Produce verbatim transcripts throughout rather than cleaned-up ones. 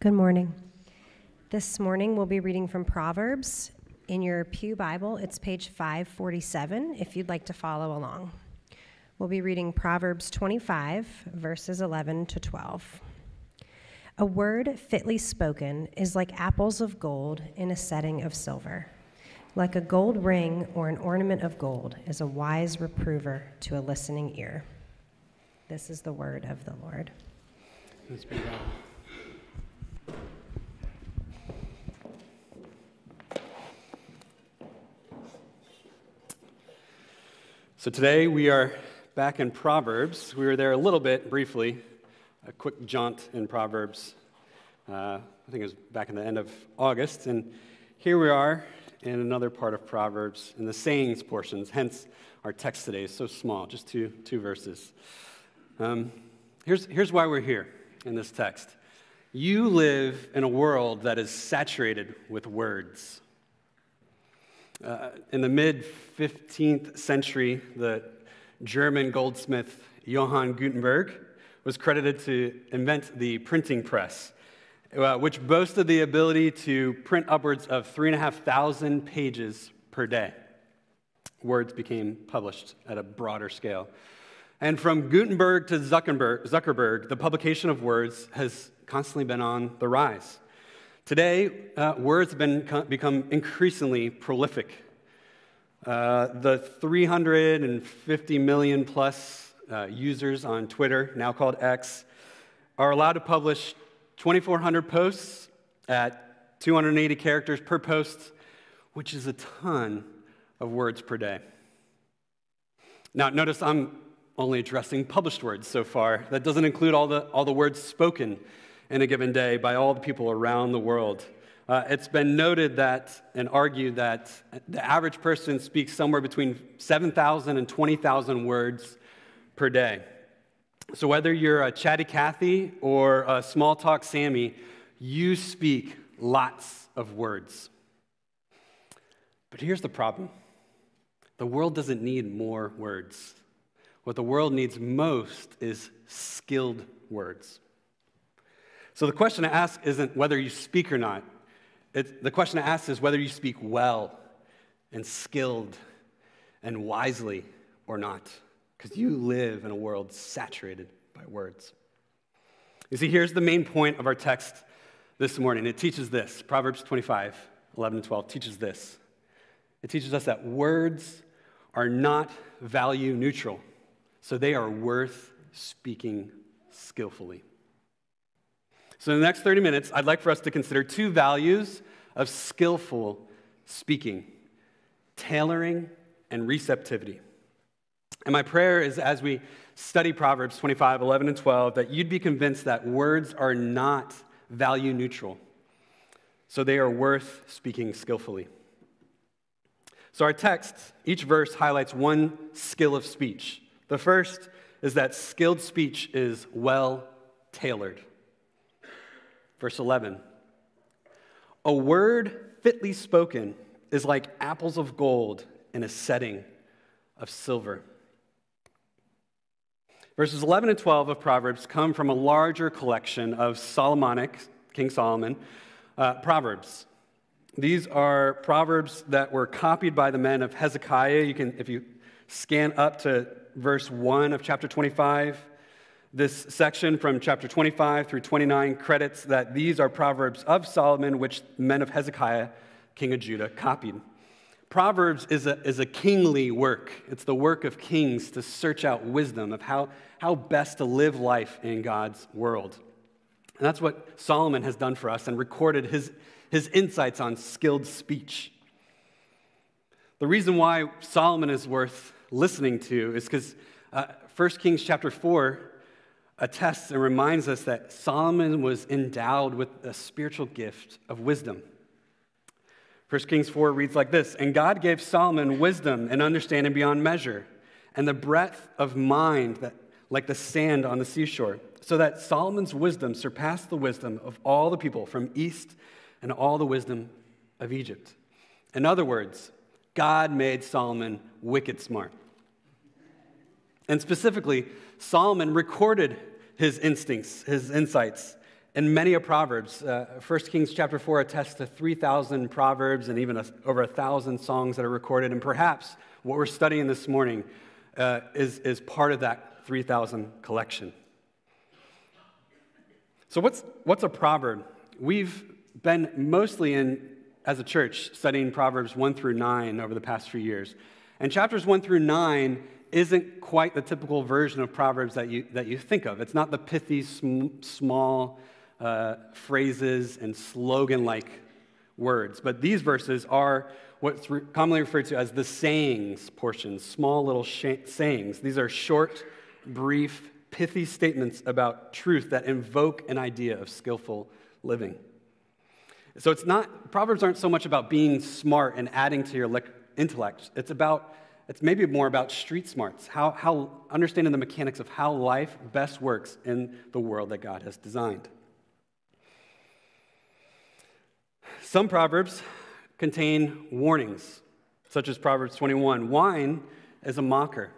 Good morning. This morning we'll be reading from Proverbs. In your Pew Bible, it's page five forty-seven if you'd like to follow along. We'll be reading Proverbs twenty-five, verses eleven to twelve. A word fitly spoken is like apples of gold in a setting of silver. Like a gold ring or an ornament of gold is a wise reprover to a listening ear. This is the word of the Lord. Let's be God. So today we are back in Proverbs. We were there a little bit briefly, a quick jaunt in Proverbs. Uh, I think it was back in the end of August. And here we are in another part of Proverbs, in the sayings portions, hence our text today is so small, just two, two verses. Um, here's, here's why we're here in this text. You live in a world that is saturated with words. Uh, in the mid-fifteenth century, the German goldsmith Johann Gutenberg was credited to invent the printing press, uh, which boasted the ability to print upwards of three and a half thousand pages per day. Words became published at a broader scale. And from Gutenberg to Zuckerberg, Zuckerberg the publication of words has constantly been on the rise. Today, uh, words have been, become increasingly prolific. Uh, the three hundred fifty million plus uh, users on Twitter, now called X, are allowed to publish twenty-four hundred posts at two hundred eighty characters per post, which is a ton of words per day. Now, notice I'm only addressing published words so far. That doesn't include all the, all the words spoken in a given day by all the people around the world. Uh, it's been noted that and argued that the average person speaks somewhere between seven thousand and twenty thousand words per day. So whether you're a Chatty Kathy or a Small Talk Sammy, you speak lots of words. But here's the problem. The world doesn't need more words. What the world needs most is skilled words. So the question to ask isn't whether you speak or not. It's, the question to ask is whether you speak well and skilled and wisely or not, because you live in a world saturated by words. You see, here's the main point of our text this morning. It teaches this. Proverbs twenty-five, eleven and twelve teaches this. It teaches us that words are not value neutral, so they are worth speaking skillfully. So in the next thirty minutes, I'd like for us to consider two values of skillful speaking, tailoring and receptivity. And my prayer is as we study Proverbs twenty-five, eleven, and twelve, that you'd be convinced that words are not value neutral, so they are worth speaking skillfully. So our text, each verse highlights one skill of speech. The first is that skilled speech is well tailored. Verse eleven, a word fitly spoken is like apples of gold in a setting of silver. Verses eleven and twelve of Proverbs come from a larger collection of Solomonic, King Solomon, uh, Proverbs. These are Proverbs that were copied by the men of Hezekiah. You can, if you scan up to verse one of chapter twenty-five, this section from chapter twenty-five through twenty-nine credits that these are Proverbs of Solomon, which men of Hezekiah, king of Judah, copied. Proverbs is a, is a kingly work. It's the work of kings to search out wisdom of how, how best to live life in God's world. And that's what Solomon has done for us and recorded his, his insights on skilled speech. The reason why Solomon is worth listening to is because uh, First Kings chapter four attests and reminds us that Solomon was endowed with a spiritual gift of wisdom. First Kings four reads like this, and God gave Solomon wisdom and understanding beyond measure, and the breadth of mind that, like the sand on the seashore, so that Solomon's wisdom surpassed the wisdom of all the people from east and all the wisdom of Egypt. In other words, God made Solomon wicked smart. And specifically, Solomon recorded his instincts, his insights, And many a Proverbs. Uh, First Kings chapter four attests to three thousand Proverbs and even a, over one thousand songs that are recorded. And perhaps what we're studying this morning uh, is, is part of that three thousand collection. So what's, what's a proverb? We've been mostly in, as a church, studying Proverbs one through nine over the past few years. And chapters one through nine isn't quite the typical version of Proverbs that you, that you think of. It's not the pithy, sm small uh, phrases and slogan-like words. But these verses are what's re commonly referred to as the sayings portions, small little sayings. These are short, brief, pithy statements about truth that invoke an idea of skillful living. So it's not, Proverbs aren't so much about being smart and adding to your intellect. It's about, it's maybe more about street smarts, how, how understanding the mechanics of how life best works in the world that God has designed. Some Proverbs contain warnings, such as Proverbs twenty-one. Wine is a mocker,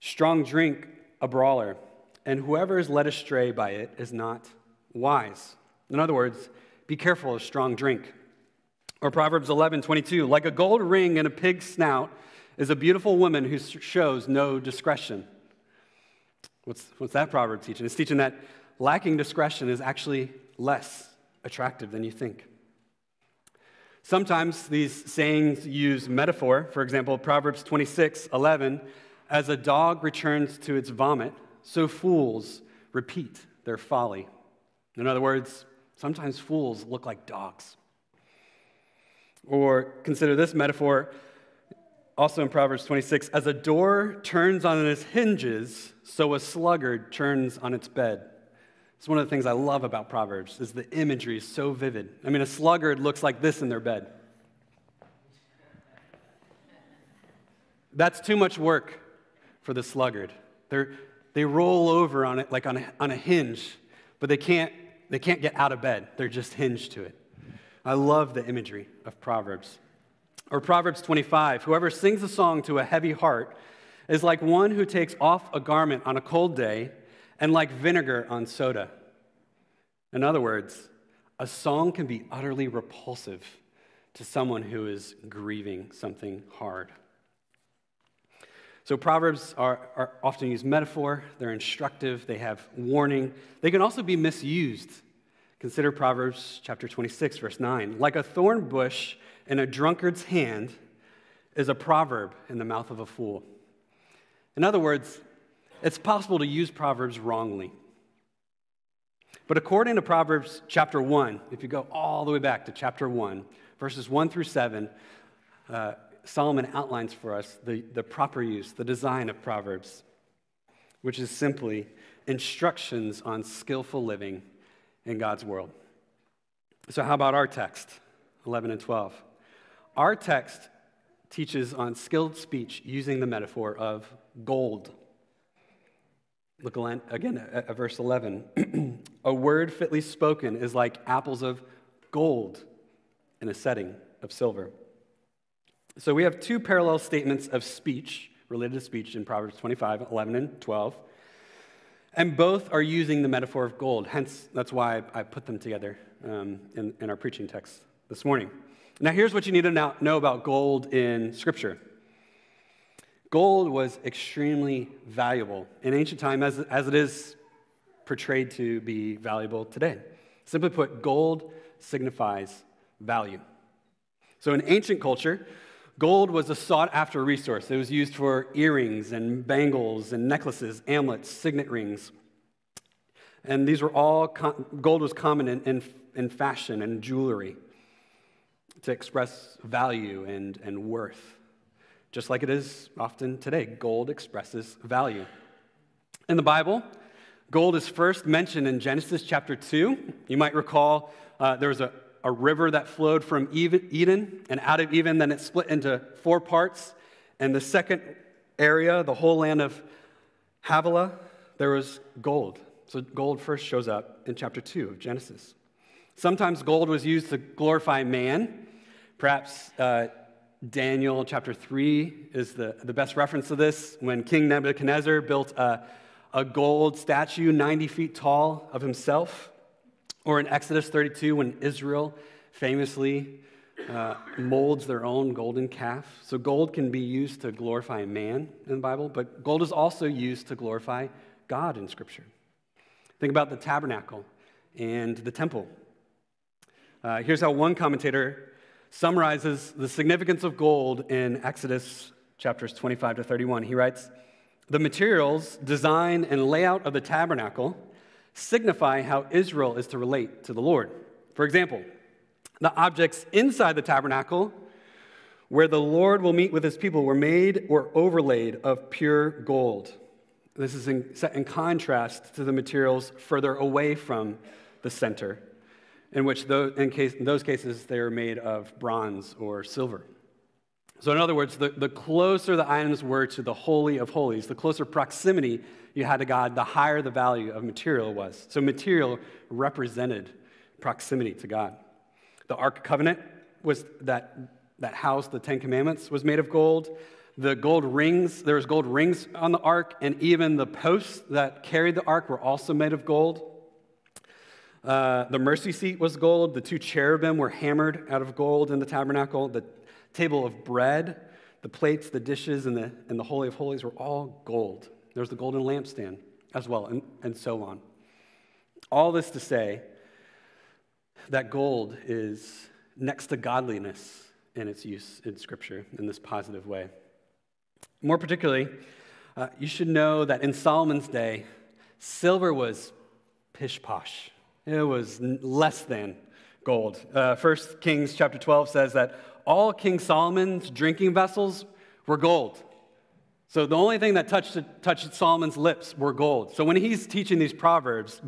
strong drink a brawler, and whoever is led astray by it is not wise. In other words, be careful of strong drink. Or Proverbs eleven twenty-two, like a gold ring in a pig's snout is a beautiful woman who shows no discretion. What's, what's that proverb teaching? It's teaching that lacking discretion is actually less attractive than you think. Sometimes these sayings use metaphor. For example, Proverbs twenty-six eleven, as a dog returns to its vomit, so fools repeat their folly. In other words, sometimes fools look like dogs. Or consider this metaphor, also in Proverbs twenty-six, as a door turns on its hinges, so a sluggard turns on its bed. It's one of the things I love about Proverbs, is the imagery is so vivid. I mean, a sluggard looks like this in their bed. That's too much work for the sluggard. They're, they roll over on it like on a, on a hinge, but they can't, they can't get out of bed. They're just hinged to it. I love the imagery of Proverbs. Or Proverbs twenty-five, whoever sings a song to a heavy heart is like one who takes off a garment on a cold day and like vinegar on soda. In other words, a song can be utterly repulsive to someone who is grieving something hard. So Proverbs are, are often used metaphor, they're instructive, they have warning. They can also be misused. Consider Proverbs chapter twenty-six, verse nine. Like a thorn bush in a drunkard's hand is a proverb in the mouth of a fool. In other words, it's possible to use Proverbs wrongly. But according to Proverbs chapter one, if you go all the way back to chapter one, verses one through seven, uh, Solomon outlines for us the, the proper use, the design of Proverbs, which is simply instructions on skillful living in God's world. So how about our text, eleven and twelve? Our text teaches on skilled speech using the metaphor of gold. Look again at verse eleven. A word fitly spoken is like apples of gold in a setting of silver. So we have two parallel statements of speech, related to speech in Proverbs twenty-five, eleven and twelve. And both are using the metaphor of gold. Hence, that's why I put them together um, in, in our preaching text this morning. Now here's what you need to know about gold in Scripture. Gold was extremely valuable in ancient time, as, as it is portrayed to be valuable today. Simply put, gold signifies value. So in ancient culture, gold was a sought-after resource. It was used for earrings and bangles and necklaces, amulets, signet rings. And these were all, gold was common in, in, in fashion and jewelry to express value and, and worth. Just like it is often today, gold expresses value. In the Bible, gold is first mentioned in Genesis chapter two. You might recall uh, there was a, a river that flowed from Eden, and out of Eden, then it split into four parts. And the second area, the whole land of Havilah, there was gold. So gold first shows up in chapter two of Genesis. Sometimes gold was used to glorify man, perhaps uh, Daniel chapter three is the, the best reference to this, when King Nebuchadnezzar built a, a gold statue ninety feet tall of himself. Or in Exodus thirty-two, when Israel famously uh, molds their own golden calf. So gold can be used to glorify man in the Bible, but gold is also used to glorify God in Scripture. Think about the tabernacle and the temple. Uh, here's how one commentator summarizes the significance of gold in Exodus chapters twenty-five to thirty-one. He writes, "The materials, design, and layout of the tabernacle signify how Israel is to relate to the Lord. For example, the objects inside the tabernacle where the Lord will meet with his people were made or overlaid of pure gold." This is in, set in contrast to the materials further away from the center, in which those, in, case, in those cases they were made of bronze or silver. So in other words, the, the closer the items were to the Holy of Holies, the closer proximity you had to God, the higher the value of material was. So material represented proximity to God. The Ark of Covenant was that, that housed the Ten Commandments was made of gold. The gold rings, there was gold rings on the Ark, and even the posts that carried the Ark were also made of gold. Uh, the mercy seat was gold. The two cherubim were hammered out of gold in the tabernacle. The table of bread, the plates, the dishes, and the, and the Holy of Holies were all gold. There's the golden lampstand as well, and, and so on. All this to say that gold is next to godliness in its use in Scripture in this positive way. More particularly, uh, you should know that in Solomon's day, silver was pish-posh. It was less than gold. Uh, First Kings chapter twelve says that all King Solomon's drinking vessels were gold. So the only thing that touched, touched Solomon's lips were gold. So when he's teaching these proverbs,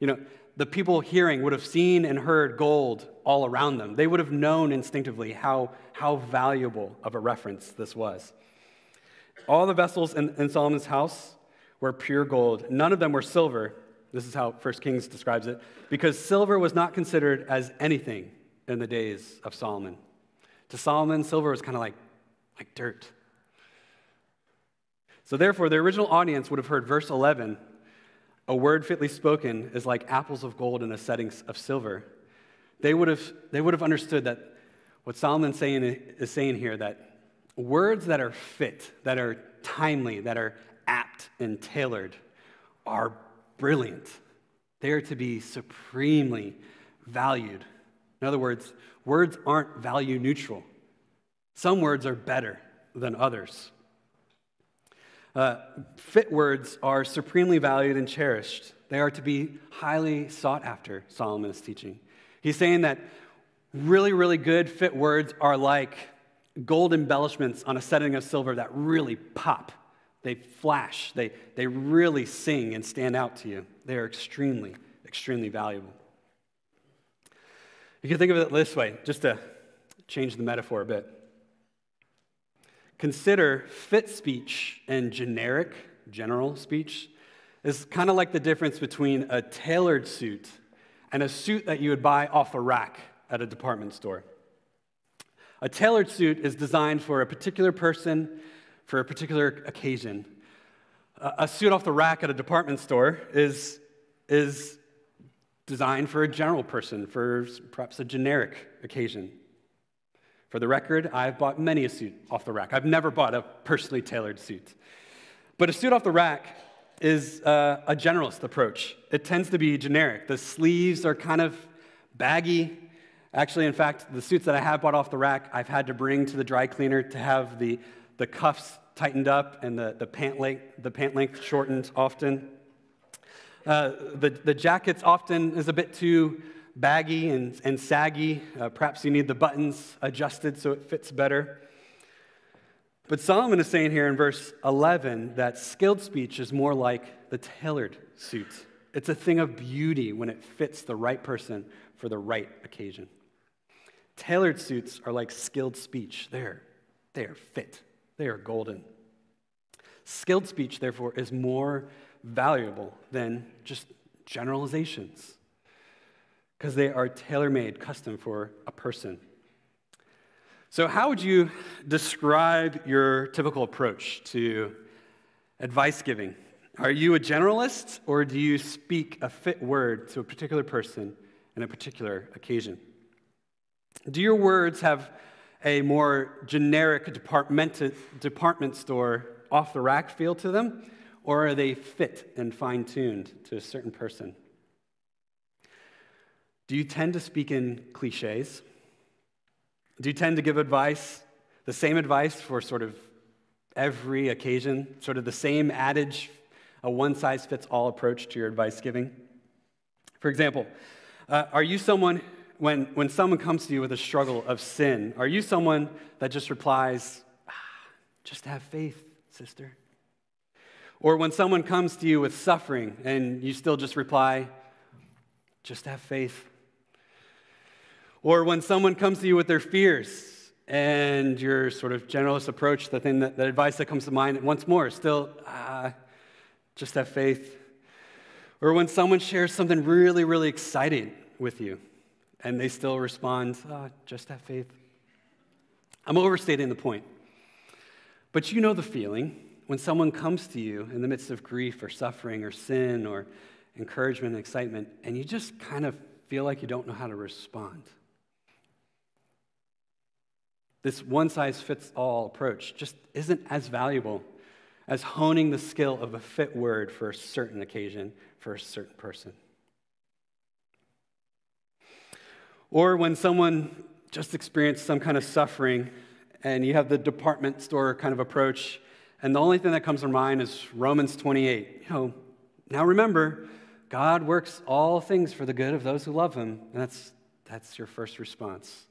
you know, the people hearing would have seen and heard gold all around them. They would have known instinctively how, how valuable of a reference this was. All the vessels in, in Solomon's house were pure gold. None of them were silver. This is how First Kings describes it, because silver was not considered as anything in the days of Solomon. To Solomon, silver was kind of like, like dirt. So therefore, the original audience would have heard verse eleven, "A word fitly spoken is like apples of gold in a setting of silver." They would have, they would have understood that what Solomon saying, is saying here, that words that are fit, that are timely, that are apt and tailored are brilliant. They are to be supremely valued. In other words, words aren't value neutral. Some words are better than others. Uh, fit words are supremely valued and cherished. They are to be highly sought after, Solomon is teaching. He's saying that really, really good fit words are like gold embellishments on a setting of silver that really pop. They flash. They, they really sing and stand out to you. They are extremely, extremely valuable. You can think of it this way, just to change the metaphor a bit. Consider fit speech and generic, general speech is kind of like the difference between a tailored suit and a suit that you would buy off a rack at a department store. A tailored suit is designed for a particular person, for a particular occasion. A suit off the rack at a department store is, is designed for a general person, for perhaps a generic occasion. For the record, I've bought many a suit off the rack. I've never bought a personally tailored suit. But a suit off the rack is uh, a generalist approach. It tends to be generic. The sleeves are kind of baggy. Actually, in fact, the suits that I have bought off the rack, I've had to bring to the dry cleaner to have the, the cuffs tightened up and the, the, pant length, the pant length shortened often. Uh, the, the jackets often is a bit too baggy and, and saggy. Uh, perhaps you need the buttons adjusted so it fits better. But Solomon is saying here in verse eleven that skilled speech is more like the tailored suit. It's a thing of beauty when it fits the right person for the right occasion. Tailored suits are like skilled speech. They're, they are fit. They are golden. Skilled speech, therefore, is more valuable than just generalizations, because they are tailor-made, custom for a person. So how would you describe your typical approach to advice giving? Are you a generalist, or do you speak a fit word to a particular person in a particular occasion. Do your words have a more generic department store off-the-rack feel to them, or are they fit and fine-tuned to a certain person? Do you tend to speak in cliches? Do you tend to give advice, the same advice for sort of every occasion, sort of the same adage, a one-size-fits-all approach to your advice giving? For example, uh, are you someone, when, when someone comes to you with a struggle of sin, are you someone that just replies, ah, just have faith, sister? Or when someone comes to you with suffering and you still just reply, just have faith? Or when someone comes to you with their fears and your sort of generalist approach, the thing that, that advice that comes to mind once more, still, ah, just have faith. Or when someone shares something really, really exciting with you and they still respond, ah, just have faith. I'm overstating the point. But you know the feeling when someone comes to you in the midst of grief or suffering or sin or encouragement and excitement, and you just kind of feel like you don't know how to respond. This one-size-fits-all approach just isn't as valuable as honing the skill of a fit word for a certain occasion, for a certain person. Or when someone just experienced some kind of suffering and you have the department store kind of approach, and the only thing that comes to mind is Romans twenty-eight. You know, now remember, God works all things for the good of those who love him, and that's, that's your first response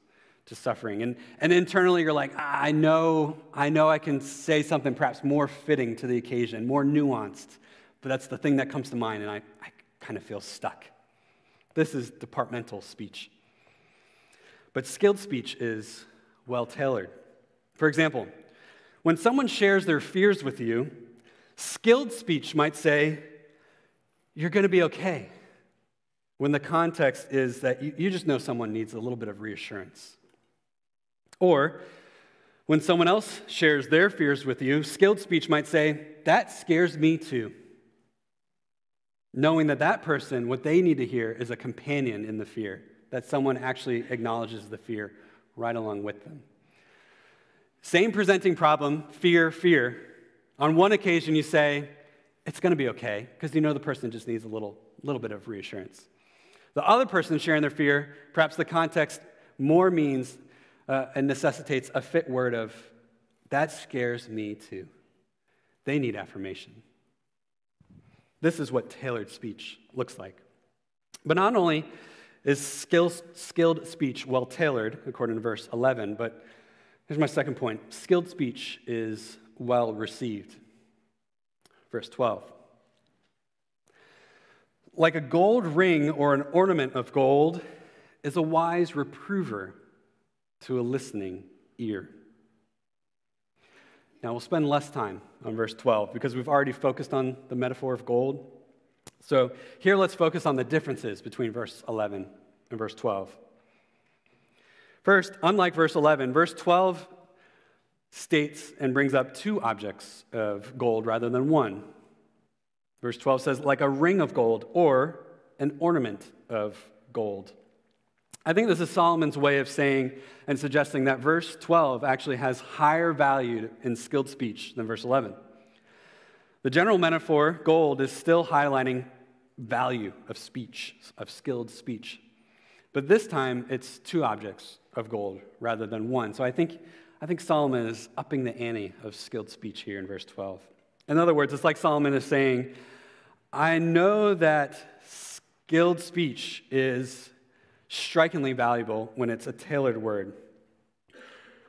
to suffering. And, and internally, you're like, ah, I know, I know I can say something perhaps more fitting to the occasion, more nuanced, but that's the thing that comes to mind, and I, I kind of feel stuck. This is departmental speech. But skilled speech is well-tailored. For example, when someone shares their fears with you, skilled speech might say, you're going to be okay, when the context is that you, you just know someone needs a little bit of reassurance. Or when someone else shares their fears with you, skilled speech might say, that scares me too, knowing that that person, what they need to hear is a companion in the fear, that someone actually acknowledges the fear right along with them. Same presenting problem, fear, fear. On one occasion you say, it's going to be okay, because you know the person just needs a little, little bit of reassurance. The other person sharing their fear, perhaps the context more means Uh, and necessitates a fit word of, that scares me too. They need affirmation. This is what tailored speech looks like. But not only is skill, skilled speech well-tailored, according to verse eleven, but here's my second point. Skilled speech is well-received. Verse twelve. Like a gold ring or an ornament of gold is a wise reprover to a listening ear. Now, we'll spend less time on verse twelve because we've already focused on the metaphor of gold. So here, let's focus on the differences between verse eleven and verse twelve. First, unlike verse eleven, verse twelve states and brings up two objects of gold rather than one. Verse twelve says, like a ring of gold or an ornament of gold. I think this is Solomon's way of saying and suggesting that verse twelve actually has higher value in skilled speech than verse eleven. The general metaphor, gold, is still highlighting value of speech, of skilled speech. But this time, it's two objects of gold rather than one. So I think, I think Solomon is upping the ante of skilled speech here in verse twelve. In other words, it's like Solomon is saying, I know that skilled speech is strikingly valuable when it's a tailored word.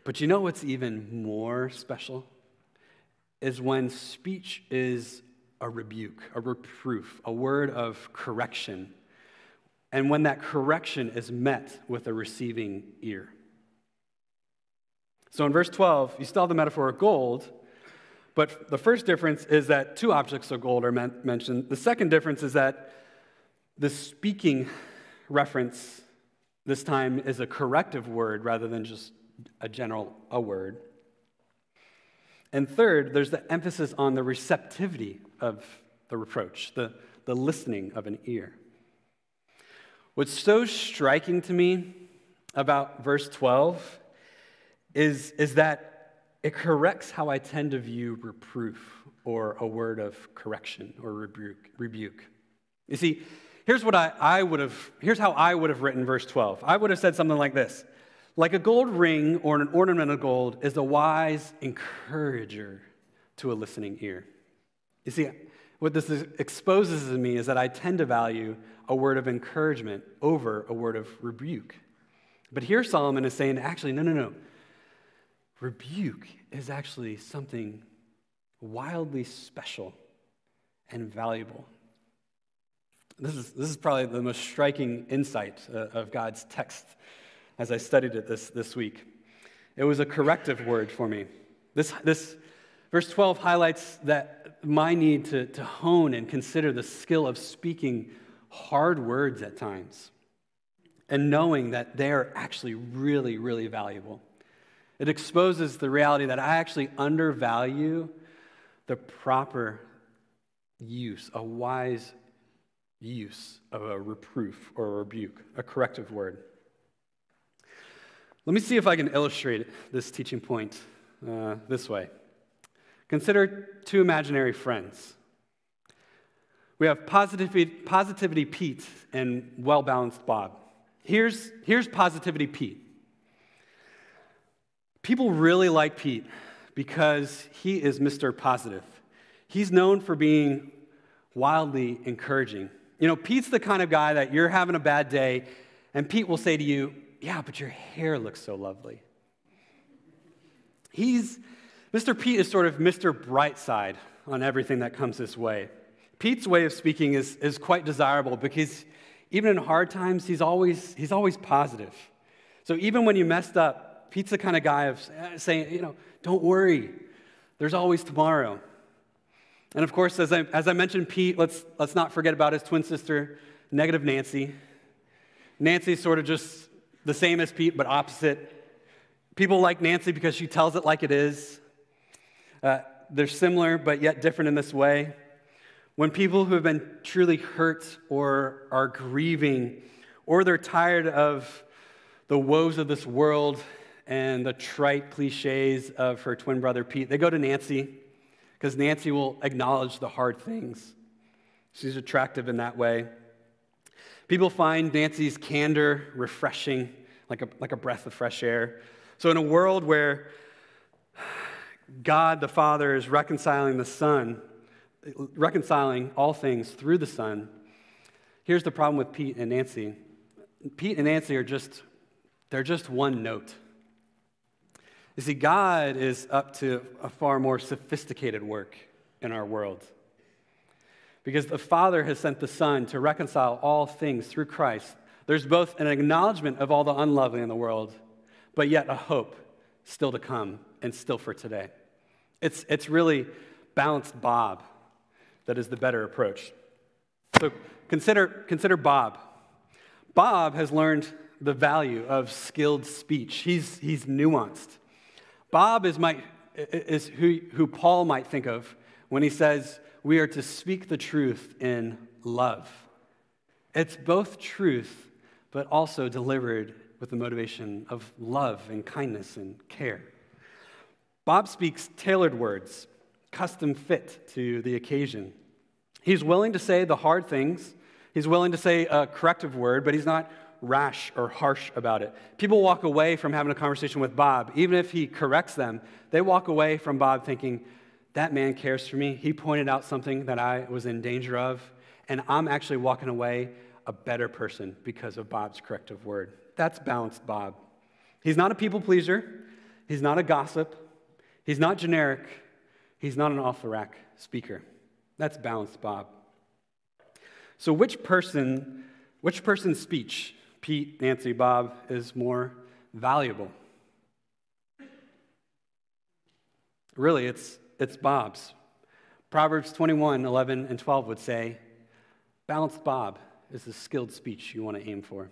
But you know what's even more special? Is when speech is a rebuke, a reproof, a word of correction. And when that correction is met with a receiving ear. So in verse twelve, you still have the metaphor of gold, but the first difference is that two objects of gold are mentioned. The second difference is that the speaking reference this time is a corrective word rather than just a general a word. And third, there's the emphasis on the receptivity of the reproach, the, the listening of an ear. What's so striking to me about verse twelve is, is that it corrects how I tend to view reproof or a word of correction or rebuke. rebuke. You see, here's what I, I would have, here's how I would have written verse twelve. I would have said something like this. Like a gold ring or an ornament of gold is a wise encourager to a listening ear. You see, what this exposes in me is that I tend to value a word of encouragement over a word of rebuke. But here Solomon is saying, actually, no, no, no. Rebuke is actually something wildly special and valuable. This is, this is probably the most striking insight uh, of God's text as I studied it this, this week. It was a corrective word for me. This, this verse twelve highlights that my need to, to hone and consider the skill of speaking hard words at times and knowing that they're actually really, really valuable. It exposes the reality that I actually undervalue the proper use, a wise use of a reproof or a rebuke, a corrective word. Let me see if I can illustrate this teaching point uh, this way. Consider two imaginary friends. We have Positivity, Positivity Pete and Well-Balanced Bob. Here's, here's Positivity Pete. People really like Pete because he is Mister Positive. He's known for being wildly encouraging. You know, Pete's the kind of guy that you're having a bad day, and Pete will say to you, yeah, but your hair looks so lovely. He's, Mister Pete is sort of Mister Brightside on everything that comes his way. Pete's way of speaking is, is quite desirable because even in hard times, he's always, he's always positive. So even when you messed up, Pete's the kind of guy of saying, you know, don't worry, there's always tomorrow. And of course, as I, as I mentioned, Pete, let's, let's not forget about his twin sister, negative Nancy. Nancy's sort of just the same as Pete, but opposite. People like Nancy because she tells it like it is. Uh, they're similar, but yet different in this way. When people who have been truly hurt or are grieving, or they're tired of the woes of this world, and the trite cliches of her twin brother, Pete, they go to Nancy because Nancy will acknowledge the hard things. She's attractive in that way. People find Nancy's candor refreshing, like a, like a breath of fresh air. So in a world where God the Father is reconciling the Son, reconciling all things through the Son, here's the problem with Pete and Nancy. Pete and Nancy are just, they're just one note. You see, God is up to a far more sophisticated work in our world because the Father has sent the Son to reconcile all things through Christ. There's both an acknowledgement of all the unlovely in the world, but yet a hope still to come and still for today. It's, it's really balanced Bob that is the better approach. So consider, consider Bob. Bob has learned the value of skilled speech. He's, he's nuanced. Bob is, my, is who, who Paul might think of when he says, we are to speak the truth in love. It's both truth, but also delivered with the motivation of love and kindness and care. Bob speaks tailored words, custom fit to the occasion. He's willing to say the hard things. He's willing to say a corrective word, but he's not rash or harsh about it. People walk away from having a conversation with Bob. Even if he corrects them, they walk away from Bob thinking, that man cares for me. He pointed out something that I was in danger of, and I'm actually walking away a better person because of Bob's corrective word. That's balanced Bob. He's not a people pleaser. He's not a gossip. He's not generic. He's not an off-the-rack speaker. That's balanced Bob. So which person, which person's speech, Pete, Nancy, Bob, is more valuable? Really, it's, it's Bob's. Proverbs twenty-one, eleven, and twelve would say, balanced Bob is the skilled speech you want to aim for.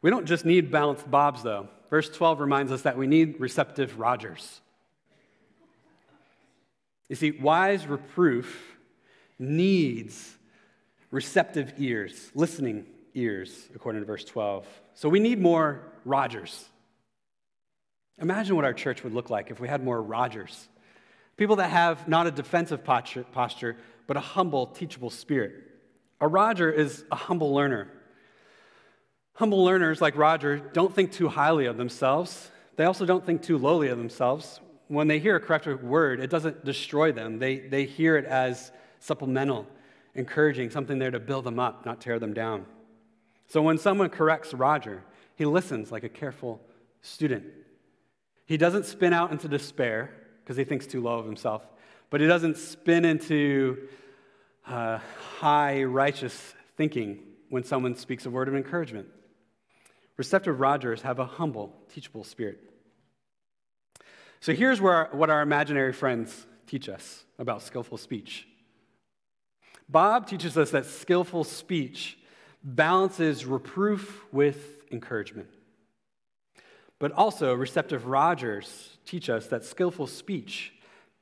We don't just need balanced Bobs, though. Verse twelve reminds us that we need receptive Rogers. You see, wise reproof needs receptive ears, listening ears, according to verse twelve. So we need more Rogers. Imagine what our church would look like if we had more Rogers. People that have not a defensive posture, but a humble, teachable spirit. A Roger is a humble learner. Humble learners like Roger don't think too highly of themselves. They also don't think too lowly of themselves. When they hear a corrective word, it doesn't destroy them. They, they hear it as supplemental, encouraging, something there to build them up, not tear them down. So when someone corrects Roger, he listens like a careful student. He doesn't spin out into despair because he thinks too low of himself, but he doesn't spin into uh, high righteous thinking when someone speaks a word of encouragement. Receptive Rogers have a humble, teachable spirit. So here's where, what our imaginary friends teach us about skillful speech. Bob teaches us that skillful speech balances reproof with encouragement. But also, receptive Rogers teach us that skillful speech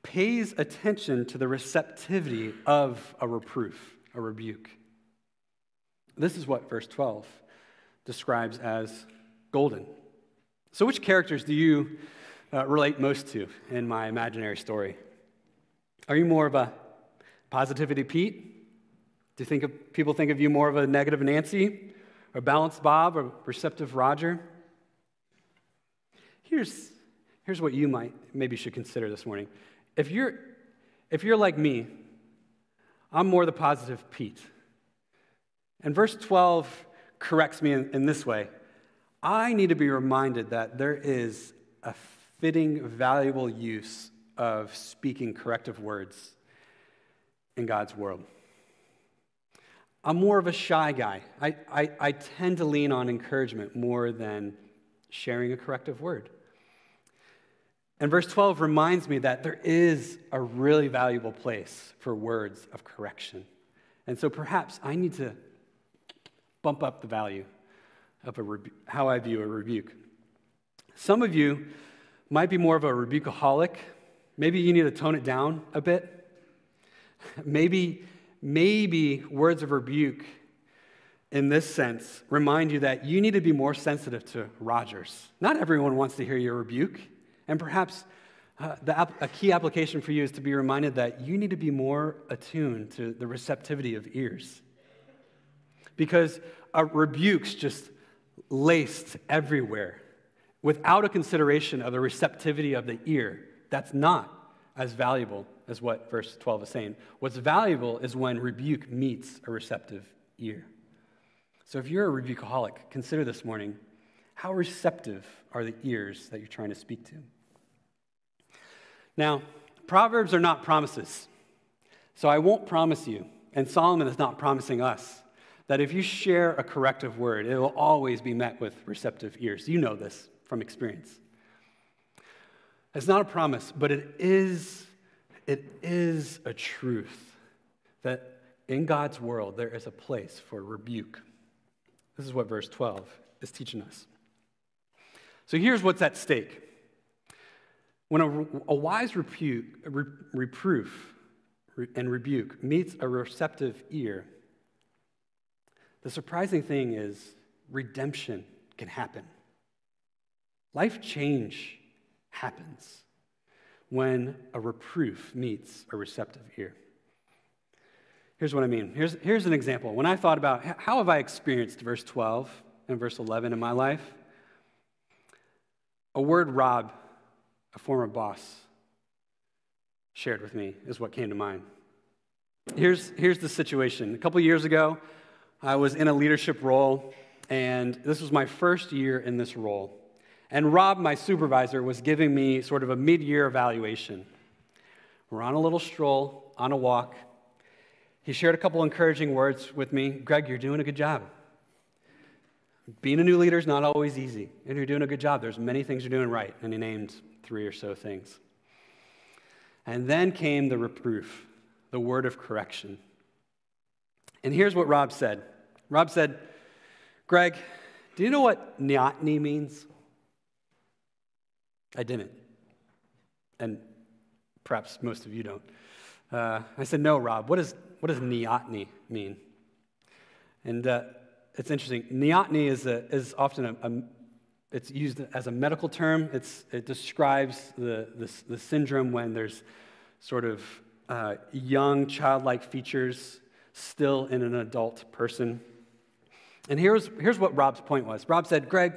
pays attention to the receptivity of a reproof, a rebuke. This is what verse twelve describes as golden. So which characters do you uh, relate most to in my imaginary story? Are you more of a Positivity Pete? Do you think of, people think of you more of a negative Nancy, or balanced Bob, or receptive Roger? Here's, here's what you might maybe should consider this morning. If you're, if you're like me, I'm more the positive Pete. And verse twelve corrects me in, in this way. I need to be reminded that there is a fitting, valuable use of speaking corrective words in God's world. I'm more of a shy guy. I, I, I tend to lean on encouragement more than sharing a corrective word. And verse twelve reminds me that there is a really valuable place for words of correction. And so perhaps I need to bump up the value of a rebu- how I view a rebuke. Some of you might be more of a rebukeaholic. Maybe you need to tone it down a bit. Maybe, maybe words of rebuke in this sense remind you that you need to be more sensitive to Rogers. Not everyone wants to hear your rebuke. And perhaps uh, the, a key application for you is to be reminded that you need to be more attuned to the receptivity of ears. Because a rebuke's just laced everywhere without a consideration of the receptivity of the ear. That's not as valuable as what verse twelve is saying. What's valuable is when rebuke meets a receptive ear. So if you're a rebukeaholic, consider this morning, how receptive are the ears that you're trying to speak to? Now, Proverbs are not promises. So I won't promise you, and Solomon is not promising us, that if you share a corrective word, it will always be met with receptive ears. You know this from experience. It's not a promise, but it is, it is a truth that in God's world, there is a place for rebuke. This is what verse twelve is teaching us. So here's what's at stake. When a, a wise rebuke, re, reproof and rebuke meets a receptive ear, the surprising thing is redemption can happen. Life change happens when a reproof meets a receptive ear. Here's what I mean. Here's, here's an example. When I thought about how have I experienced verse twelve and verse eleven in my life, a word Rob, a former boss, shared with me is what came to mind. Here's, here's the situation. A couple years ago, I was in a leadership role, and this was my first year in this role. And Rob, my supervisor, was giving me sort of a mid-year evaluation. We're on a little stroll, on a walk. He shared a couple encouraging words with me. Greg, you're doing a good job. Being a new leader is not always easy, and you're doing a good job. There's many things you're doing right, and he named three or so things. And then came the reproof, the word of correction. And here's what Rob said. Rob said, Greg, do you know what neoteny means? I didn't, and perhaps most of you don't. Uh, I said, no, Rob, what, is, what does neoteny mean? And uh, it's interesting. Neoteny is a, is often a, a it's used as a medical term. It's it describes the the, the syndrome when there's sort of uh, young childlike features still in an adult person. And here's here's what Rob's point was. Rob said, "Greg,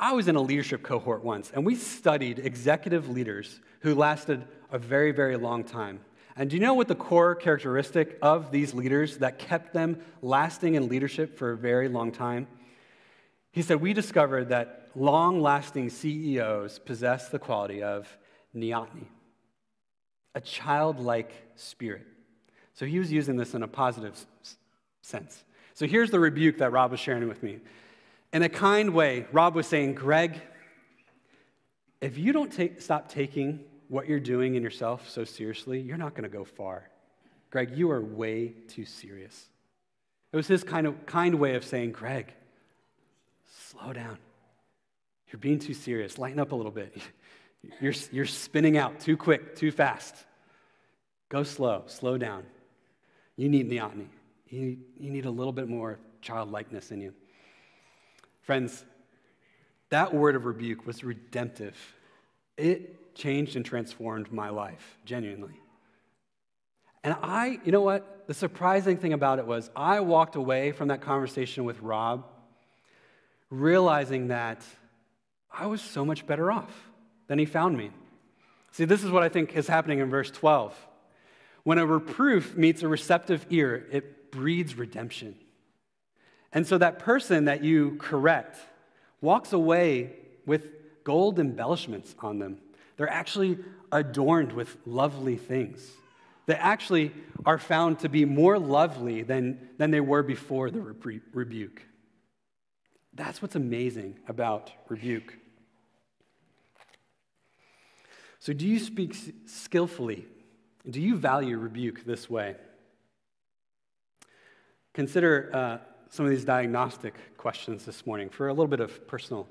I was in a leadership cohort once, and we studied executive leaders who lasted a very, very long time. And do you know what the core characteristic of these leaders that kept them lasting in leadership for a very long time?" He said, "We discovered that long-lasting C E Os possess the quality of neoteny, a childlike spirit." So he was using this in a positive sense. So here's the rebuke that Rob was sharing with me. In a kind way, Rob was saying, "Greg, if you don't take, stop taking what you're doing in yourself so seriously, you're not going to go far. Greg, you are way too serious." It was his kind of kind way of saying, "Greg, slow down. You're being too serious. Lighten up a little bit. You're, you're spinning out too quick, too fast. Go slow. Slow down. You need neoteny. You, you need a little bit more childlikeness in you." Friends, that word of rebuke was redemptive. It changed and transformed my life, genuinely. And I, you know what? The surprising thing about it was I walked away from that conversation with Rob realizing that I was so much better off than he found me. See, this is what I think is happening in verse twelve. When a reproof meets a receptive ear, it breeds redemption. And so that person that you correct walks away with gold embellishments on them. They're actually adorned with lovely things. They actually are found to be more lovely than, than they were before the rebu- rebuke. That's what's amazing about rebuke. So do you speak skillfully? Do you value rebuke this way? Consider uh, some of these diagnostic questions this morning for a little bit of personal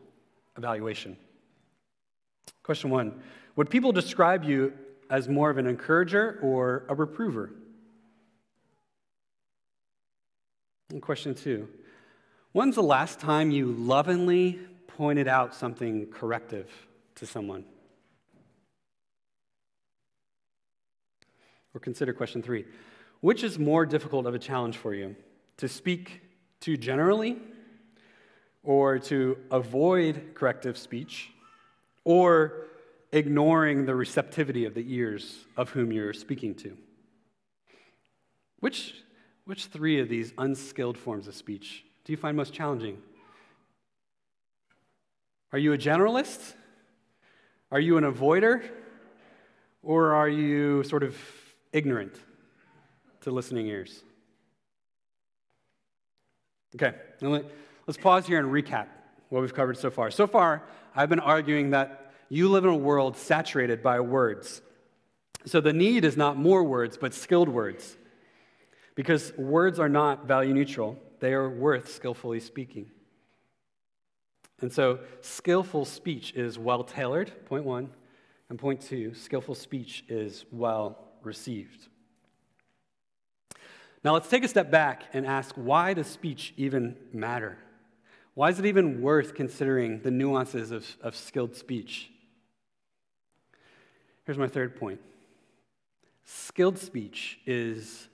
evaluation. Question one, would people describe you as more of an encourager or a reprover? And question two, when's the last time you lovingly pointed out something corrective to someone? Or consider question three, which is more difficult of a challenge for you, to speak too generally or to avoid corrective speech? Or ignoring the receptivity of the ears of whom you're speaking to? Which, which three of these unskilled forms of speech do you find most challenging? Are you a generalist? Are you an avoider? Or are you sort of ignorant to listening ears? Okay, let's pause here and recap what we've covered so far. So far, I've been arguing that you live in a world saturated by words. So the need is not more words, but skilled words. Because words are not value neutral. They are worth skillfully speaking. And so skillful speech is well-tailored, point one. And point two, skillful speech is well-received. Now let's take a step back and ask, why does speech even matter? Why is it even worth considering the nuances of, of skilled speech? Here's my third point. Skilled speech is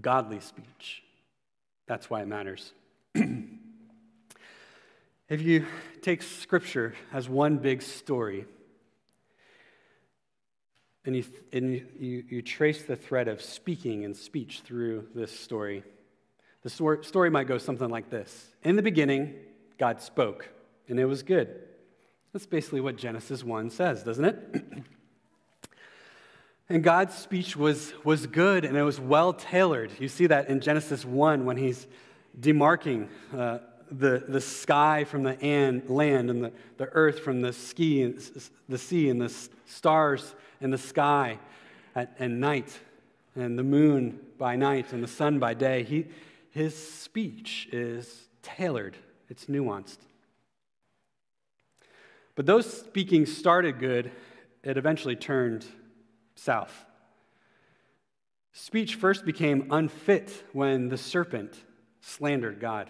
godly speech. That's why it matters. If you take Scripture as one big story, and, you, and you, you trace the thread of speaking and speech through this story, the story might go something like this. In the beginning, God spoke, and it was good. That's basically what Genesis one says, doesn't it? And God's speech was, was good, and it was well-tailored. You see that in Genesis one when he's demarcating uh, the, the sky from the an, land and the, the earth from the, ski and, the sea and the stars and the sky at, at night and the moon by night and the sun by day. He, his speech is tailored. It's nuanced. But though speaking started good, it eventually turned south. Speech first became unfit when the serpent slandered God.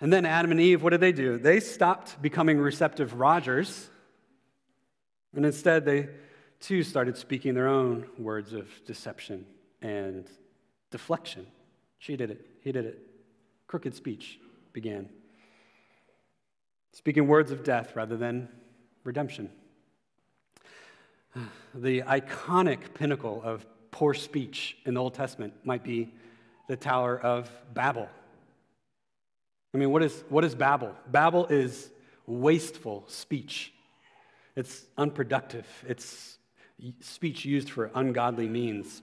And then Adam and Eve, what did they do? They stopped becoming receptive Rogers, and instead they too started speaking their own words of deception and deflection. She did it. He did it. Crooked speech began. Speaking words of death rather than redemption. The iconic pinnacle of poor speech in the Old Testament might be the Tower of Babel. I mean, what is, what is Babel? Babel is wasteful speech. It's unproductive. It's speech used for ungodly means.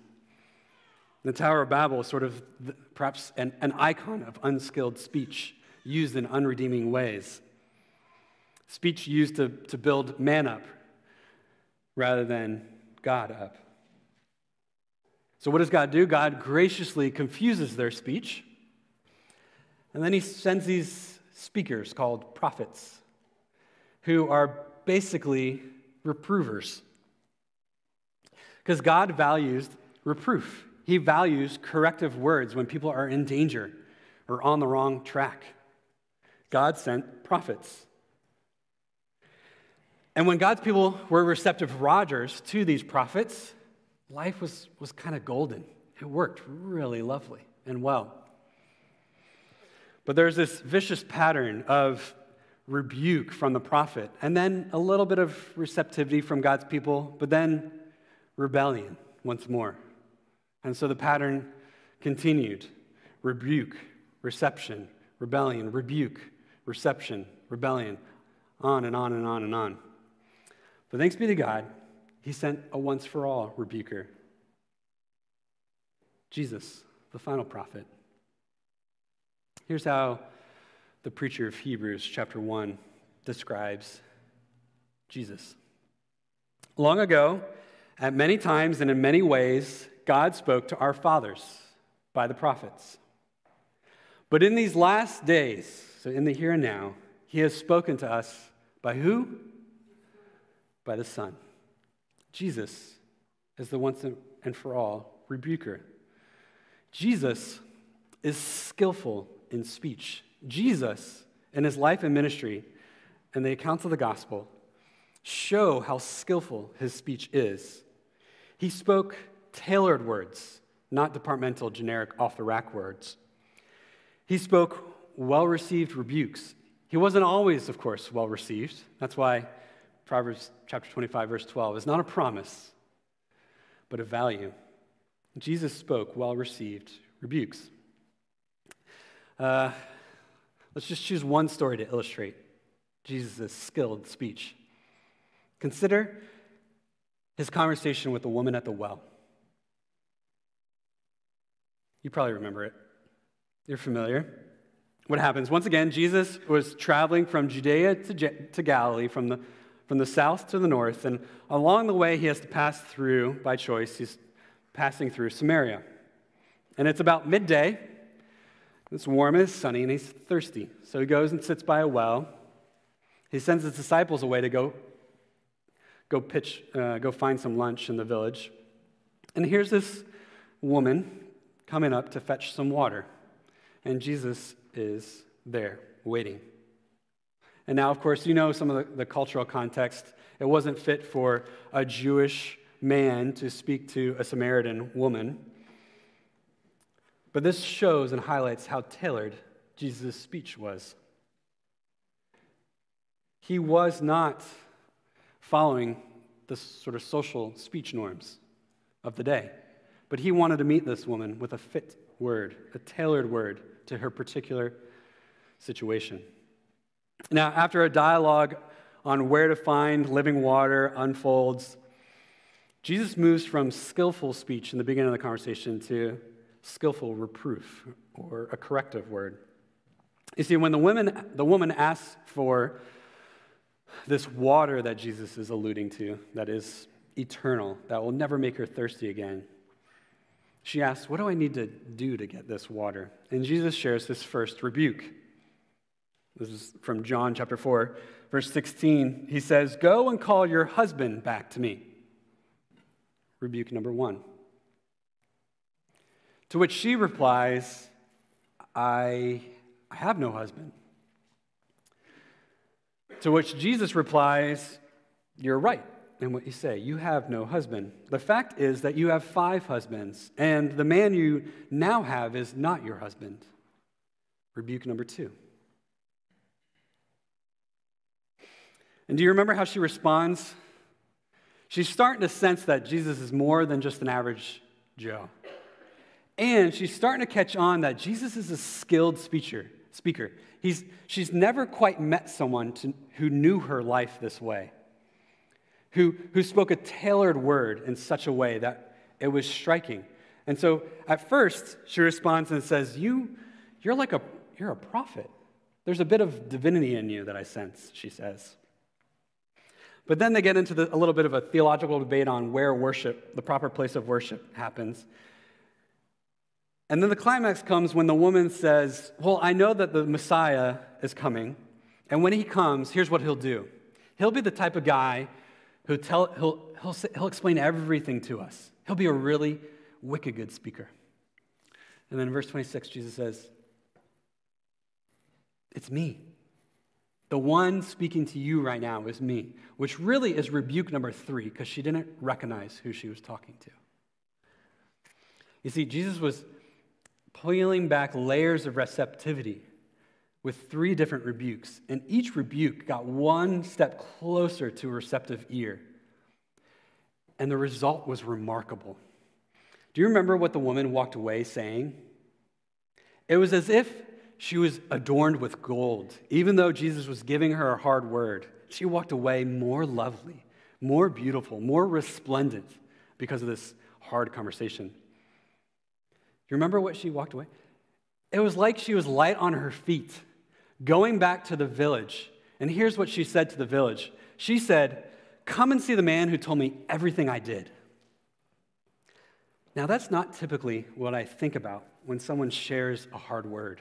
The Tower of Babel is sort of the, perhaps an, an icon of unskilled speech used in unredeeming ways. Speech used to, to build man up rather than God up. So what does God do? God graciously confuses their speech, and then he sends these speakers called prophets who are basically reprovers, because God values reproof. He values corrective words when people are in danger or on the wrong track. God sent prophets. And when God's people were receptive Rogers to these prophets, life was, was kind of golden. It worked really lovely and well. But there's this vicious pattern of rebuke from the prophet, and then a little bit of receptivity from God's people, but then rebellion once more. And so the pattern continued. Rebuke, reception, rebellion, rebuke, reception, rebellion, on and on and on and on. But thanks be to God, he sent a once-for-all rebuker. Jesus, the final prophet. Here's how the preacher of Hebrews chapter one describes Jesus. Long ago, at many times and in many ways, God spoke to our fathers by the prophets. But in these last days, so in the here and now, he has spoken to us by who? By the Son. Jesus is the once and for all rebuker. Jesus is skillful in speech. Jesus, in his life and ministry, and the accounts of the gospel, show how skillful his speech is. He spoke tailored words, not departmental, generic, off-the-rack words. He spoke well-received rebukes. He wasn't always, of course, well-received. That's why Proverbs chapter twenty-five, verse twelve is not a promise, but a value. Jesus spoke well-received rebukes. Uh, let's just choose one story to illustrate Jesus' skilled speech. Consider his conversation with the woman at the well. You probably remember it. You're familiar. What happens? Once again, Jesus was traveling from Judea to, Je- to Galilee, from the, from the south to the north, and along the way he has to pass through, by choice, he's passing through Samaria. And it's about midday. It's warm and it's sunny, and he's thirsty. So he goes and sits by a well. He sends his disciples away to go, go pitch, uh, go find some lunch in the village. And here's this woman coming up to fetch some water. And Jesus is there waiting. And now, of course, you know some of the, the cultural context. It wasn't fit for a Jewish man to speak to a Samaritan woman. But this shows and highlights how tailored Jesus' speech was. He was not following the sort of social speech norms of the day, but he wanted to meet this woman with a fit word, a tailored word to her particular situation. Now, after a dialogue on where to find living water unfolds, Jesus moves from skillful speech in the beginning of the conversation to skillful reproof, or a corrective word. You see, when the woman, the woman asks for this water that Jesus is alluding to, that is eternal, that will never make her thirsty again, she asks, what do I need to do to get this water? And Jesus shares this first rebuke. This is from John chapter four, verse sixteen. He says, go and call your husband back to me. Rebuke number one. To which she replies, I, I have no husband. To which Jesus replies, you're right in what you say. You have no husband. The fact is that you have five husbands, and the man you now have is not your husband. Rebuke number two. And do you remember how she responds? She's starting to sense that Jesus is more than just an average Joe. And she's starting to catch on that Jesus is a skilled speaker. Speaker. He's, she's never quite met someone to, who knew her life this way, who, who spoke a tailored word in such a way that it was striking. And so at first, she responds and says, you, you're like a, you're a prophet. There's a bit of divinity in you that I sense, she says. But then they get into the, a little bit of a theological debate on where worship, the proper place of worship, happens. And then the climax comes when the woman says, well, I know that the Messiah is coming, and when he comes, here's what he'll do. He'll be the type of guy who tell, he'll, he'll, he'll explain everything to us. He'll be a really wicked good speaker. And then in verse twenty-six, Jesus says, it's me. The one speaking to you right now is me, which really is rebuke number three, because she didn't recognize who she was talking to. You see, Jesus was peeling back layers of receptivity with three different rebukes. And each rebuke got one step closer to a receptive ear. And the result was remarkable. Do you remember what the woman walked away saying? It was as if she was adorned with gold. Even though Jesus was giving her a hard word, she walked away more lovely, more beautiful, more resplendent because of this hard conversation. You remember what she walked away? It was like she was light on her feet, going back to the village. And here's what she said to the village. She said, come and see the man who told me everything I did. Now, that's not typically what I think about when someone shares a hard word.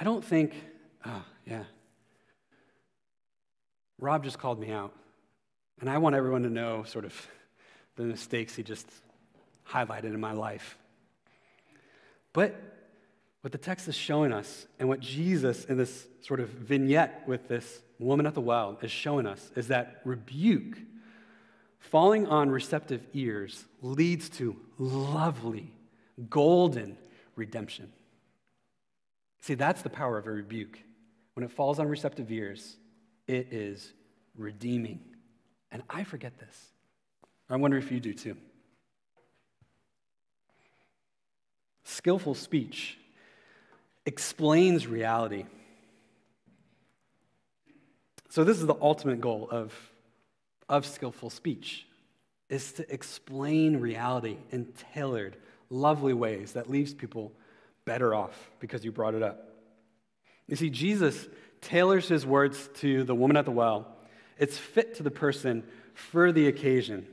I don't think, oh, yeah, Rob just called me out. And I want everyone to know sort of the mistakes he just highlighted in my life. But what the text is showing us, and what Jesus in this sort of vignette with this woman at the well is showing us, is that rebuke, falling on receptive ears, leads to lovely, golden redemption. See, that's the power of a rebuke. When it falls on receptive ears, it is redeeming. And I forget this. I wonder if you do too. Skillful speech explains reality. So this is the ultimate goal of, of skillful speech, is to explain reality in tailored, lovely ways that leaves people better off because you brought it up. You see, Jesus tailors his words to the woman at the well. It's fit to the person for the occasion.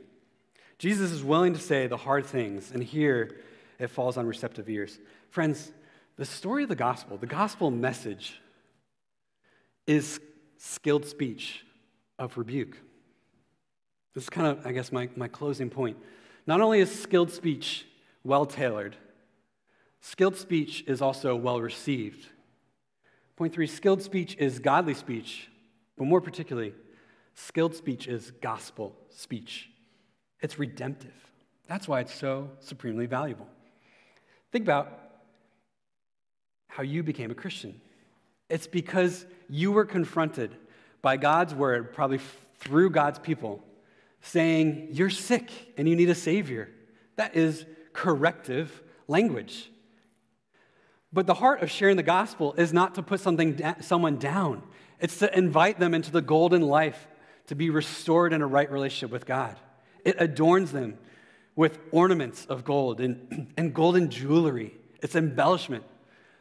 Jesus is willing to say the hard things, and here it falls on receptive ears. Friends, the story of the gospel, the gospel message, is skilled speech of rebuke. This is kind of, I guess, my, my closing point. Not only is skilled speech well-tailored, skilled speech is also well-received. Point three, skilled speech is godly speech, but more particularly, skilled speech is gospel speech. It's redemptive. That's why it's so supremely valuable. Think about how you became a Christian. It's because you were confronted by God's word, probably through God's people, saying, you're sick and you need a savior. That is corrective language. But the heart of sharing the gospel is not to put something someone down. It's to invite them into the golden life to be restored in a right relationship with God. It adorns them with ornaments of gold and, and golden jewelry. It's embellishment.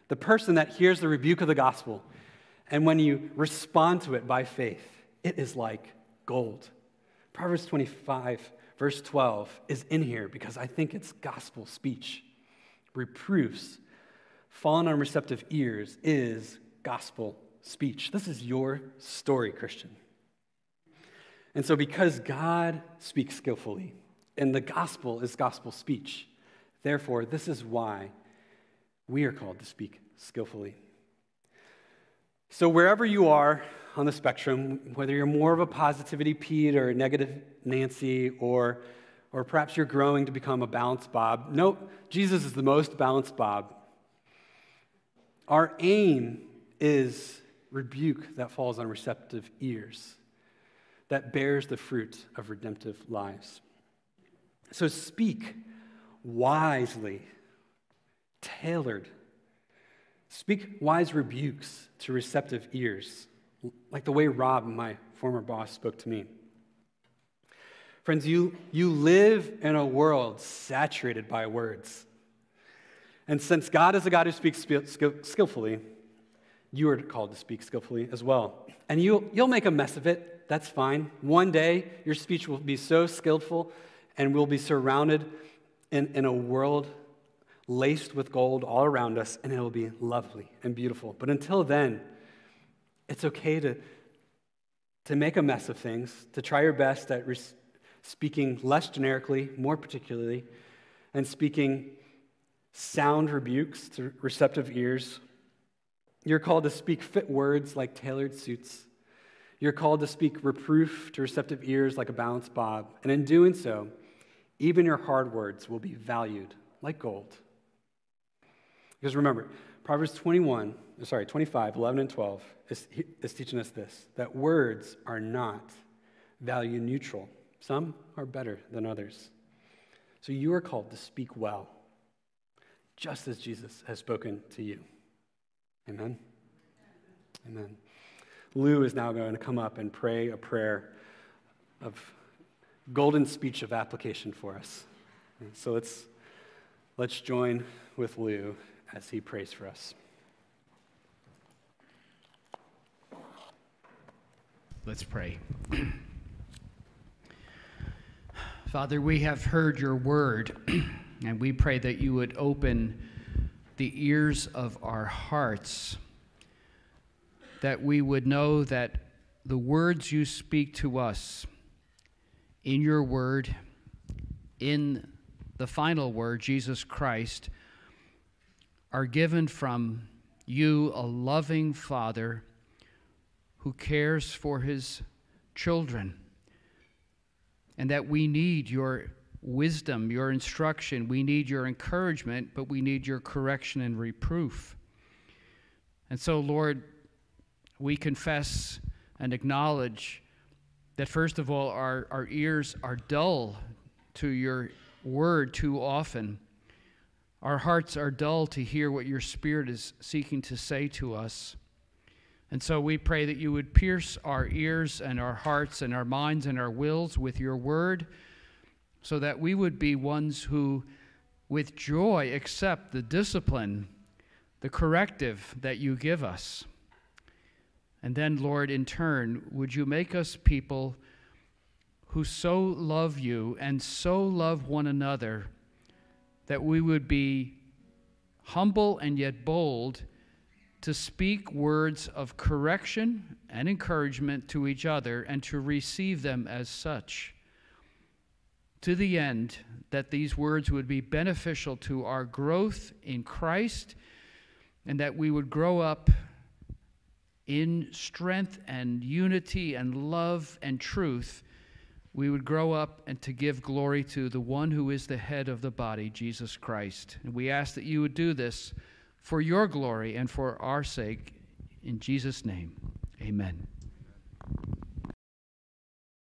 The person that hears the rebuke of the gospel, and when you respond to it by faith, it is like gold. Proverbs twenty-five, verse twelve is in here because I think it's gospel speech. Reproofs fallen on receptive ears is gospel speech. This is your story, Christian. And so because God speaks skillfully, And the gospel is gospel speech. Therefore, this is why we are called to speak skillfully. So wherever you are on the spectrum, whether you're more of a positivity Pete or a negative Nancy, or, or perhaps you're growing to become a balanced Bob. Nope, Jesus is the most balanced Bob. Our aim is rebuke that falls on receptive ears, that bears the fruit of redemptive lives. So speak wisely, tailored. Speak wise rebukes to receptive ears, like the way Rob, my former boss, spoke to me. Friends, you, you live in a world saturated by words. And since God is a God who speaks skillfully, you are called to speak skillfully as well. And you, you'll make a mess of it. That's fine. One day, your speech will be so skillful and we'll be surrounded in, in a world laced with gold all around us, and it'll be lovely and beautiful. But until then, it's okay to, to make a mess of things, to try your best at re- speaking less generically, more particularly, and speaking sound rebukes to receptive ears. You're called to speak fit words like tailored suits. You're called to speak reproof to receptive ears like a balanced bob. And in doing so, even your hard words will be valued like gold. Because remember, Proverbs twenty-one, sorry, twenty-five, eleven, and twelve is, is teaching us this, that words are not value neutral. Some are better than others. So you are called to speak well, just as Jesus has spoken to you. Amen? Amen. Lou is now going to come up and pray a prayer of golden speech of application for us. So let's, let's join with Lou as he prays for us. Let's pray. Father, we have heard your word, and we pray that you would open the ears of our hearts, that we would know that the words you speak to us in your word, in the final word, Jesus Christ, are given from you, a loving Father who cares for his children, and that we need your wisdom, your instruction. We need your encouragement, but we need your correction and reproof. And so, Lord, we confess and acknowledge that, first of all, our, our ears are dull to your word too often. Our hearts are dull to hear what your Spirit is seeking to say to us. And so we pray that you would pierce our ears and our hearts and our minds and our wills with your word, so that we would be ones who with joy accept the discipline, the corrective that you give us. And then, Lord, in turn, would you make us people who so love you and so love one another that we would be humble and yet bold to speak words of correction and encouragement to each other and to receive them as such, to the end that these words would be beneficial to our growth in Christ, and that we would grow up in strength and unity and love and truth. We would grow up and to give glory to the one who is the head of the body, Jesus Christ. And we ask that you would do this for your glory and for our sake. In Jesus' name, amen.